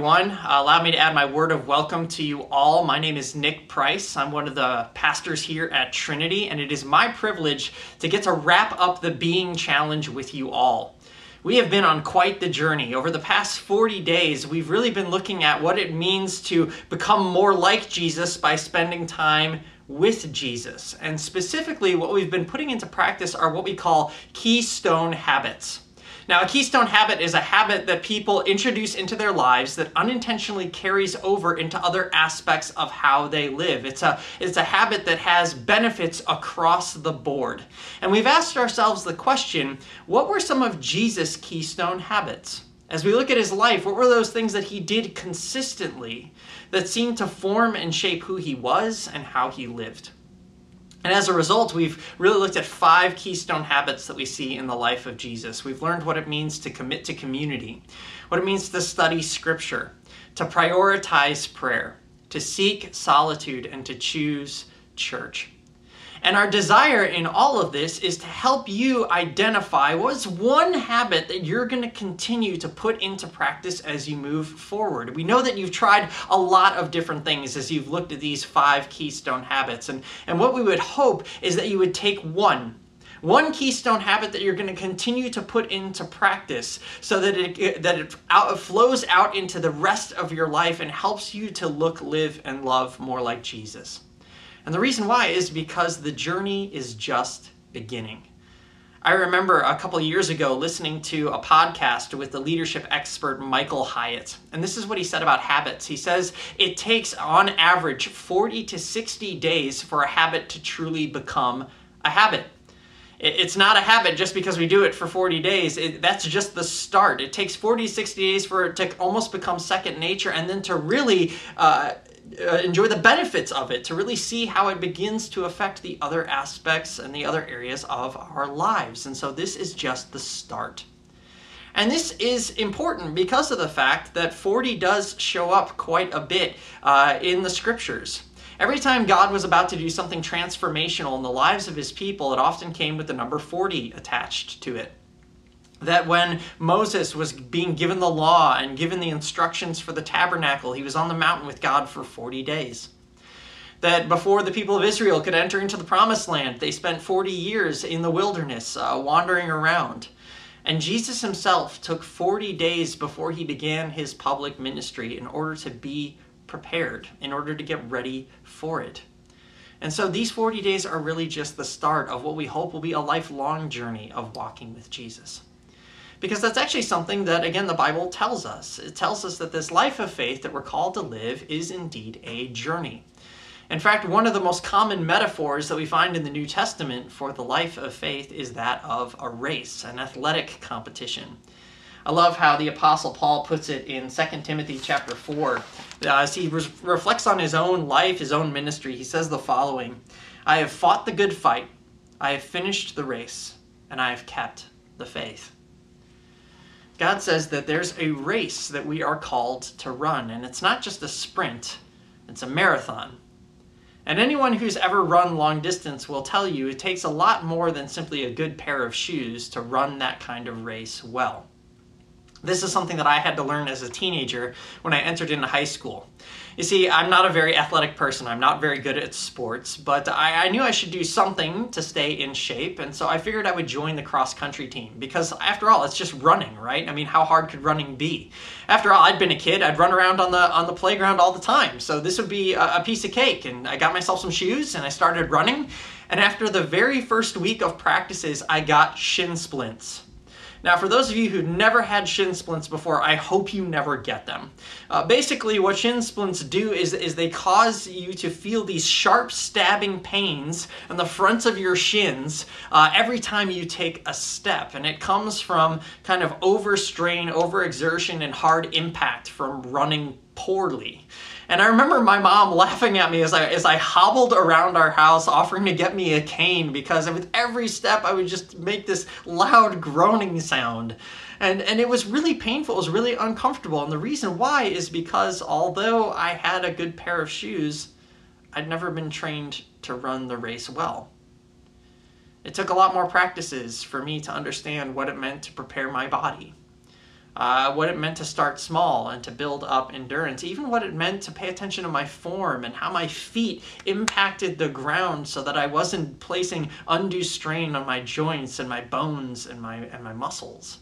Everyone, allow me to add my word of welcome to you all. My name is Nick Price. I'm one of the pastors here at Trinity, and it is my privilege to get to wrap up the Being Challenge with you all. We have been on quite the journey. Over the past 40 days, we've really been looking at what it means to become more like Jesus by spending time with Jesus. And specifically, what we've been putting into practice are what we call keystone habits. Now, a keystone habit is a habit that people introduce into their lives that unintentionally carries over into other aspects of how they live. It's a habit that has benefits across the board. And we've asked ourselves the question, what were some of Jesus' keystone habits? As we look at his life, what were those things that he did consistently that seemed to form and shape who he was and how he lived? And as a result, we've really looked at 5 keystone habits that we see in the life of Jesus. We've learned what it means to commit to community, what it means to study Scripture, to prioritize prayer, to seek solitude, and to choose church. And our desire in all of this is to help you identify what's one habit that you're going to continue to put into practice as you move forward. We know that you've tried a lot of different things as you've looked at these 5 keystone habits. And what we would hope is that you would take one keystone habit that you're going to continue to put into practice so that it flows out into the rest of your life and helps you to look, live, and love more like Jesus. And the reason why is because the journey is just beginning. I remember a couple years ago listening to a podcast with the leadership expert Michael Hyatt. And this is what he said about habits. He says, it takes on average 40 to 60 days for a habit to truly become a habit. It's not a habit just because we do it for 40 days. That's just the start. It takes 40 to 60 days for it to almost become second nature and then to really enjoy the benefits of it, to really see how it begins to affect the other aspects and the other areas of our lives. And so this is just the start. And this is important because of the fact that 40 does show up quite a bit in the Scriptures. Every time God was about to do something transformational in the lives of his people, it often came with the number 40 attached to it. That when Moses was being given the law and given the instructions for the tabernacle, he was on the mountain with God for 40 days. That before the people of Israel could enter into the promised land, they spent 40 years in the wilderness, wandering around. And Jesus himself took 40 days before he began his public ministry in order to be prepared, in order to get ready for it. And so these 40 days are really just the start of what we hope will be a lifelong journey of walking with Jesus. Because that's actually something that, again, the Bible tells us. It tells us that this life of faith that we're called to live is indeed a journey. In fact, one of the most common metaphors that we find in the New Testament for the life of faith is that of a race, an athletic competition. I love how the Apostle Paul puts it in 2 Timothy chapter 4. As he reflects on his own life, his own ministry, he says the following, "I have fought the good fight, I have finished the race, and I have kept the faith." God says that there's a race that we are called to run, and it's not just a sprint, it's a marathon. And anyone who's ever run long distance will tell you it takes a lot more than simply a good pair of shoes to run that kind of race well. This is something that I had to learn as a teenager when I entered into high school. You see, I'm not a very athletic person. I'm not very good at sports, but I knew I should do something to stay in shape, and so I figured I would join the cross-country team because, after all, it's just running, right? I mean, how hard could running be? After all, I'd been a kid. I'd run around on the playground all the time, so this would be a piece of cake, and I got myself some shoes, and I started running, and after the very first week of practices, I got shin splints. Now, for those of you who've never had shin splints before, I hope you never get them. Basically, what shin splints do is they cause you to feel these sharp stabbing pains on the fronts of your shins every time you take a step. And it comes from kind of overstrain, overexertion, and hard impact from running poorly. And I remember my mom laughing at me as I hobbled around our house offering to get me a cane because with every step I would just make this loud groaning sound. And it was really painful, it was really uncomfortable. And the reason why is because although I had a good pair of shoes, I'd never been trained to run the race well. It took a lot more practices for me to understand what it meant to prepare my body. what it meant to start small and to build up endurance, even what it meant to pay attention to my form and how my feet impacted the ground so that I wasn't placing undue strain on my joints and my bones and my muscles.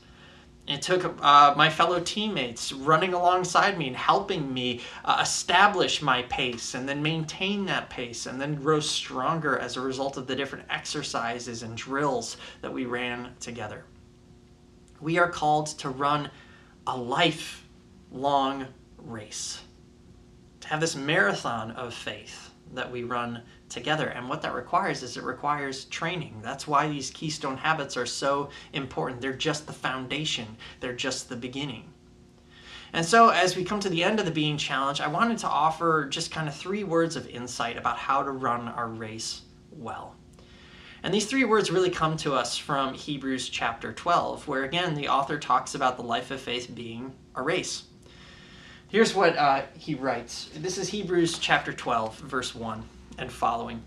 It took my fellow teammates running alongside me and helping me establish my pace and then maintain that pace and then grow stronger as a result of the different exercises and drills that we ran together. We are called to run a lifelong race, to have this marathon of faith that we run together. And what that requires is it requires training. That's why these keystone habits are so important. They're just the foundation. They're just the beginning. And so as we come to the end of the Being Challenge, I wanted to offer just kind of 3 words of insight about how to run our race well. And these 3 words really come to us from Hebrews chapter 12, where again the author talks about the life of faith being a race. Here's what he writes. This is Hebrews chapter 12, verse 1 and following.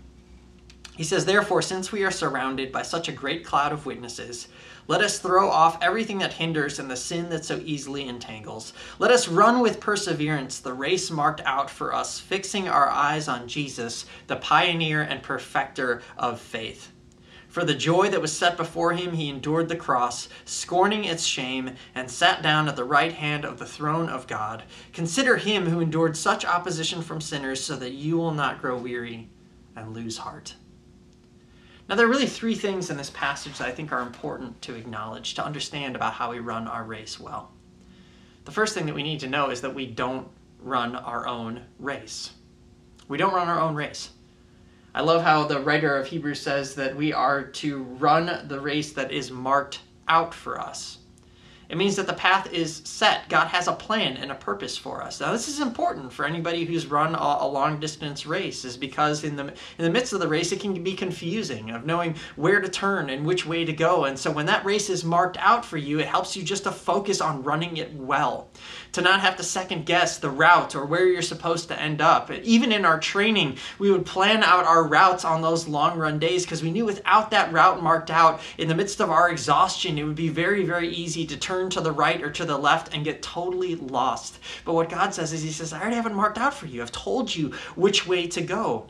He says, "Therefore, since we are surrounded by such a great cloud of witnesses, let us throw off everything that hinders and the sin that so easily entangles. Let us run with perseverance the race marked out for us, fixing our eyes on Jesus, the pioneer and perfecter of faith. For the joy that was set before him, he endured the cross, scorning its shame, and sat down at the right hand of the throne of God. Consider him who endured such opposition from sinners so that you will not grow weary and lose heart." Now, there are really 3 things in this passage that I think are important to acknowledge, to understand about how we run our race well. The first thing that we need to know is that we don't run our own race. We don't run our own race. I love how the writer of Hebrews says that we are to run the race that is marked out for us. It means that the path is set. God has a plan and a purpose for us. Now, this is important for anybody who's run a long-distance race, is because in the midst of the race, it can be confusing of knowing where to turn and which way to go. And so when that race is marked out for you, it helps you just to focus on running it well, to not have to second-guess the route or where you're supposed to end up. Even in our training, we would plan out our routes on those long-run days because we knew without that route marked out, in the midst of our exhaustion, it would be very, very easy to turn to the right or to the left and get totally lost. But what God says is, he says, I already have it marked out for you. I've told you which way to go.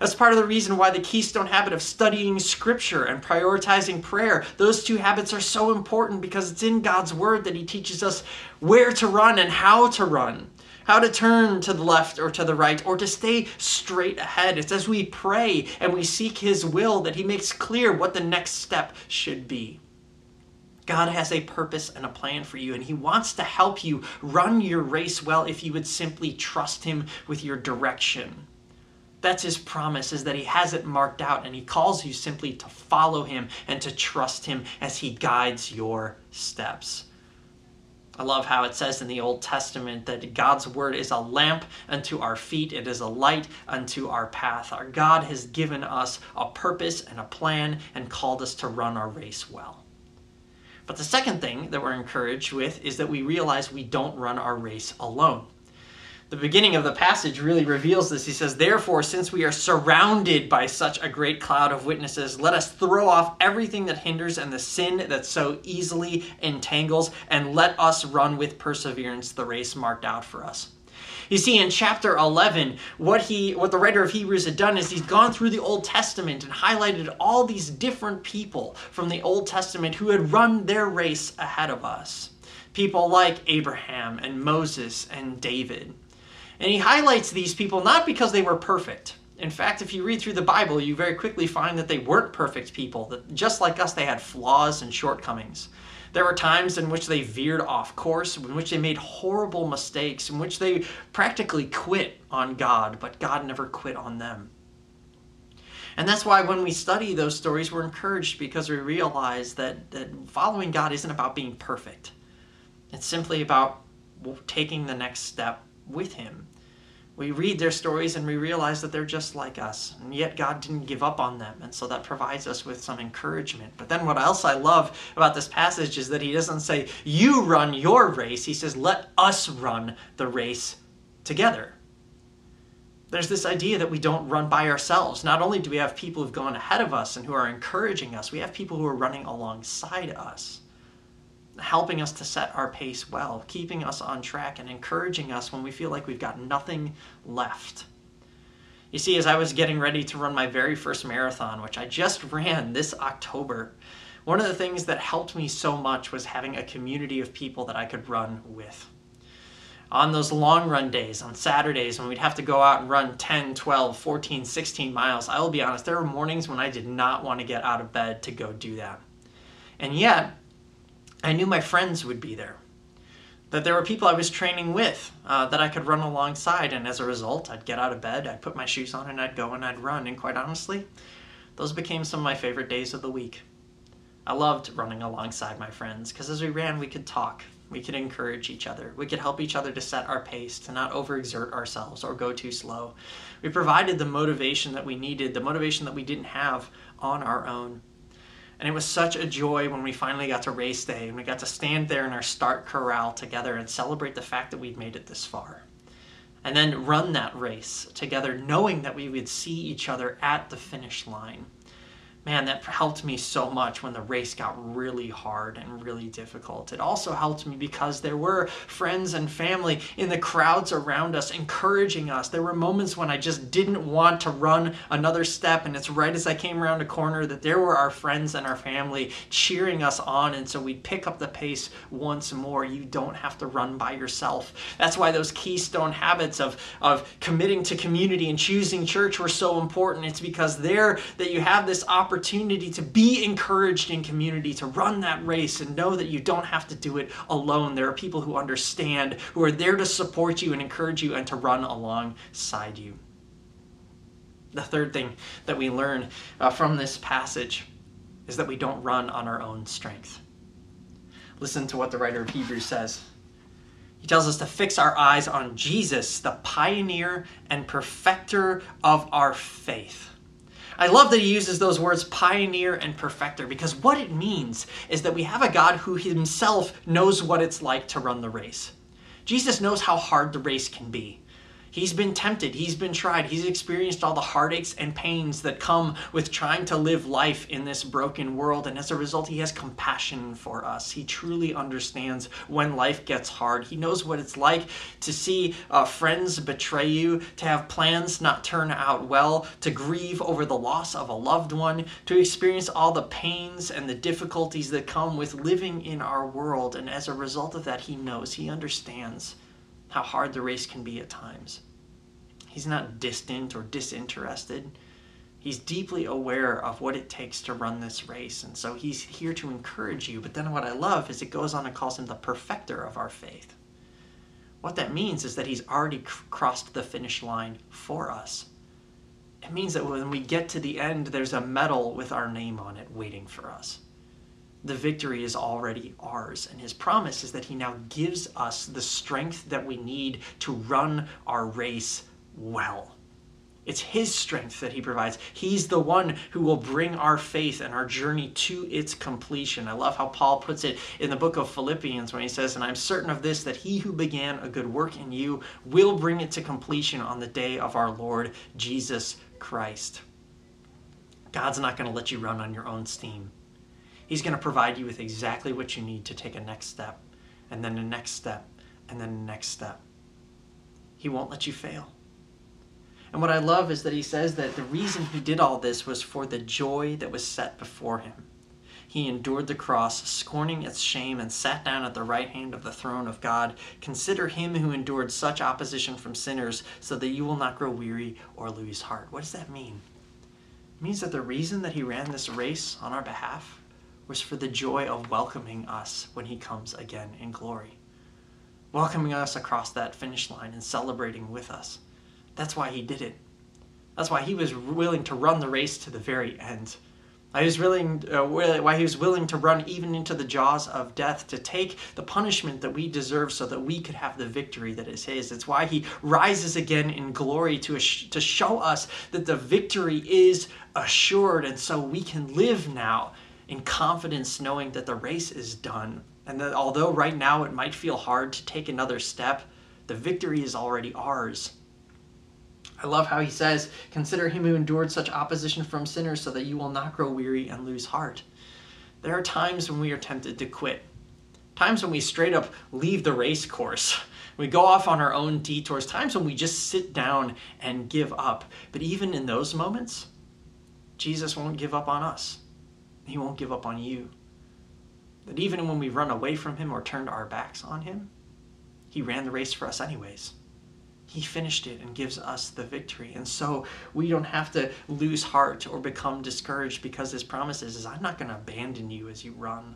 That's part of the reason why the keystone habit of studying scripture and prioritizing prayer, those 2 habits are so important, because it's in God's word that he teaches us where to run and how to run, how to turn to the left or to the right, or to stay straight ahead. It's as we pray and we seek his will that he makes clear what the next step should be. God has a purpose and a plan for you, and he wants to help you run your race well if you would simply trust him with your direction. That's his promise, is that he has it marked out, and he calls you simply to follow him and to trust him as he guides your steps. I love how it says in the Old Testament that God's word is a lamp unto our feet. It is a light unto our path. Our God has given us a purpose and a plan and called us to run our race well. But the second thing that we're encouraged with is that we realize we don't run our race alone. The beginning of the passage really reveals this. He says, "Therefore, since we are surrounded by such a great cloud of witnesses, let us throw off everything that hinders and the sin that so easily entangles, and let us run with perseverance the race marked out for us." You see, in chapter 11, what the writer of Hebrews had done is he's gone through the Old Testament and highlighted all these different people from the Old Testament who had run their race ahead of us. People like Abraham and Moses and David. And he highlights these people not because they were perfect. In fact, if you read through the Bible, you very quickly find that they weren't perfect people. That just like us, they had flaws and shortcomings. There were times in which they veered off course, in which they made horrible mistakes, in which they practically quit on God, but God never quit on them. And that's why when we study those stories, we're encouraged, because we realize that following God isn't about being perfect. It's simply about taking the next step with him. We read their stories and we realize that they're just like us, and yet God didn't give up on them, and so that provides us with some encouragement. But then what else I love about this passage is that he doesn't say, you run your race. He says, let us run the race together. There's this idea that we don't run by ourselves. Not only do we have people who've gone ahead of us and who are encouraging us, we have people who are running alongside us. helping us to set our pace well, keeping us on track, and encouraging us when we feel like we've got nothing left. You see, as I was getting ready to run my very first marathon, which I just ran this October, one of the things that helped me so much was having a community of people that I could run with. On those long run days, on Saturdays, when we'd have to go out and run 10, 12, 14, 16 miles, I will be honest, there were mornings when I did not want to get out of bed to go do that. And yet, I knew my friends would be there, that there were people I was training with that I could run alongside, and as a result, I'd get out of bed, I'd put my shoes on, and I'd go and I'd run, and quite honestly, those became some of my favorite days of the week. I loved running alongside my friends, because as we ran, we could talk. We could encourage each other. We could help each other to set our pace, to not overexert ourselves or go too slow. We provided the motivation that we needed, the motivation that we didn't have on our own. And it was such a joy when we finally got to race day and we got to stand there in our start corral together and celebrate the fact that we'd made it this far. And then run that race together, knowing that we would see each other at the finish line. Man, that helped me so much when the race got really hard and really difficult. It also helped me because there were friends and family in the crowds around us encouraging us. There were moments when I just didn't want to run another step, and it's right as I came around a corner that there were our friends and our family cheering us on, and so we'd pick up the pace once more. You don't have to run by yourself. That's why those keystone habits of committing to community and choosing church were so important. It's because there that you have this opportunity to be encouraged in community, to run that race and know that you don't have to do it alone. There are people who understand, who are there to support you and encourage you and to run alongside you. The third thing that we learn from this passage is that we don't run on our own strength. Listen to what the writer of Hebrews says. He tells us to fix our eyes on Jesus, the pioneer and perfecter of our faith. I love that he uses those words pioneer and perfecter, because what it means is that we have a God who himself knows what it's like to run the race. Jesus knows how hard the race can be. He's been tempted, he's been tried, he's experienced all the heartaches and pains that come with trying to live life in this broken world, and as a result, he has compassion for us. He truly understands when life gets hard. He knows what it's like to see friends betray you, to have plans not turn out well, to grieve over the loss of a loved one, to experience all the pains and the difficulties that come with living in our world, and as a result of that, he knows, he understands how hard the race can be at times. He's not distant or disinterested. He's deeply aware of what it takes to run this race, and so he's here to encourage you. But then what I love is it goes on and calls him the perfecter of our faith. What that means is that he's already crossed the finish line for us. It means that when we get to the end, there's a medal with our name on it waiting for us. The victory is already ours, and his promise is that he now gives us the strength that we need to run our race well. It's his strength that he provides. He's the one who will bring our faith and our journey to its completion. I love how Paul puts it in the book of Philippians when he says, "And I'm certain of this, that he who began a good work in you will bring it to completion on the day of our Lord Jesus Christ." God's not going to let you run on your own steam. He's going to provide you with exactly what you need to take a next step, and then the next step, and then the next step. He won't let you fail. And what I love is that he says that the reason he did all this was for the joy that was set before him. He endured the cross, scorning its shame, and sat down at the right hand of the throne of God. Consider him who endured such opposition from sinners, so that you will not grow weary or lose heart. What does that mean? It means that the reason that he ran this race on our behalf was for the joy of welcoming us when he comes again in glory. Welcoming us across that finish line and celebrating with us. That's why he did it. That's why he was willing to run the race to the very end. Why he was willing to run even into the jaws of death, to take the punishment that we deserve so that we could have the victory that is his. It's why he rises again in glory to show us that the victory is assured, and so we can live now in confidence, knowing that the race is done, and that although right now it might feel hard to take another step, the victory is already ours. I love how he says, "Consider him who endured such opposition from sinners so that you will not grow weary and lose heart." There are times when we are tempted to quit, times when we straight up leave the race course. We go off on our own detours, times when we just sit down and give up. But even in those moments, Jesus won't give up on us. He won't give up on you. That even when we run away from him or turned our backs on him, he ran the race for us anyways. He finished it and gives us the victory. And so we don't have to lose heart or become discouraged, because his promise is, I'm not going to abandon you as you run.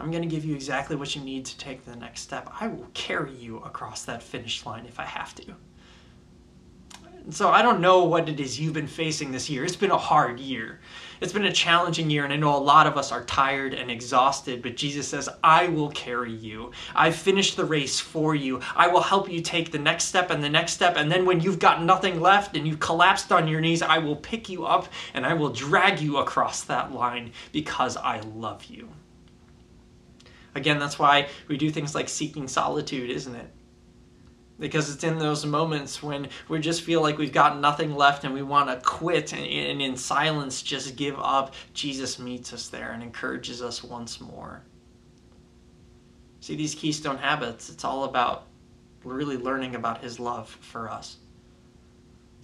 I'm going to give you exactly what you need to take the next step. I will carry you across that finish line if I have to. And so I don't know what it is you've been facing this year. It's been a hard year. It's been a challenging year, and I know a lot of us are tired and exhausted, but Jesus says, I will carry you. I've finished the race for you. I will help you take the next step and the next step, and then when you've got nothing left and you've collapsed on your knees, I will pick you up and I will drag you across that line because I love you. Again, that's why we do things like seeking solitude, isn't it? Because it's in those moments when we just feel like we've got nothing left and we want to quit and in silence just give up. Jesus meets us there and encourages us once more. See, these keystone habits, it's all about really learning about his love for us.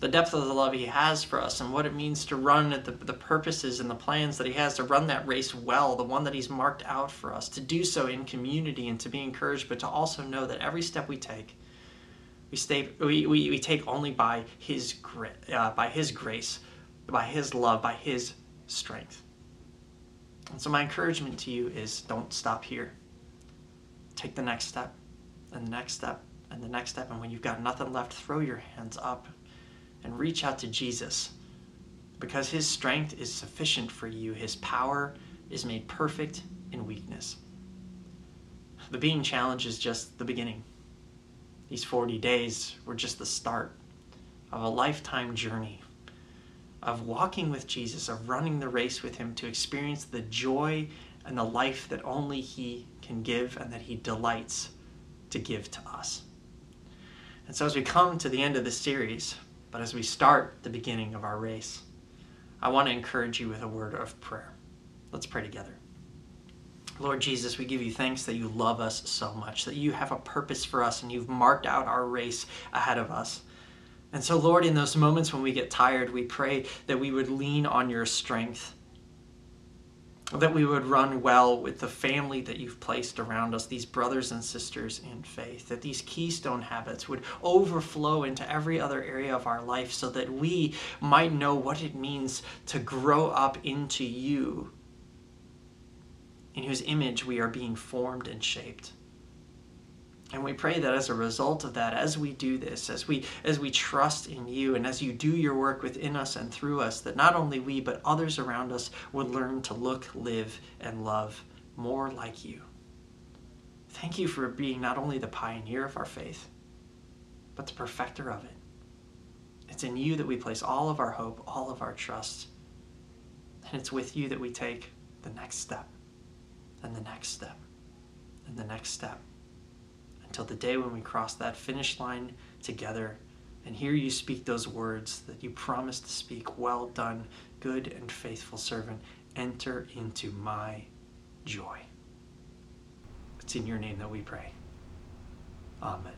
The depth of the love he has for us and what it means to run at the purposes and the plans that he has, to run that race well, the one that he's marked out for us, to do so in community and to be encouraged, but to also know that every step we take, we take only by his grace, by his love, by his strength. And so my encouragement to you is, don't stop here. Take the next step and the next step and the next step, and when you've got nothing left, throw your hands up and reach out to Jesus, because his strength is sufficient for you. His power is made perfect in weakness. The Being Challenge is just the beginning. These 40 days were just the start of a lifetime journey of walking with Jesus, of running the race with him, to experience the joy and the life that only he can give and that he delights to give to us. And so as we come to the end of this series, but as we start the beginning of our race, I want to encourage you with a word of prayer. Let's pray together. Lord Jesus, we give you thanks that you love us so much, that you have a purpose for us and you've marked out our race ahead of us. And so, Lord, in those moments when we get tired, we pray that we would lean on your strength, that we would run well with the family that you've placed around us, these brothers and sisters in faith, that these keystone habits would overflow into every other area of our life so that we might know what it means to grow up into you, in whose image we are being formed and shaped. And we pray that as a result of that, as we do this, as we trust in you, and as you do your work within us and through us, that not only we, but others around us would learn to look, live, and love more like you. Thank you for being not only the pioneer of our faith, but the perfecter of it. It's in you that we place all of our hope, all of our trust, and it's with you that we take the next step, and the next step, and the next step, until the day when we cross that finish line together and hear you speak those words that you promised to speak. Well done, good and faithful servant. Enter into my joy. It's in your name that we pray. Amen.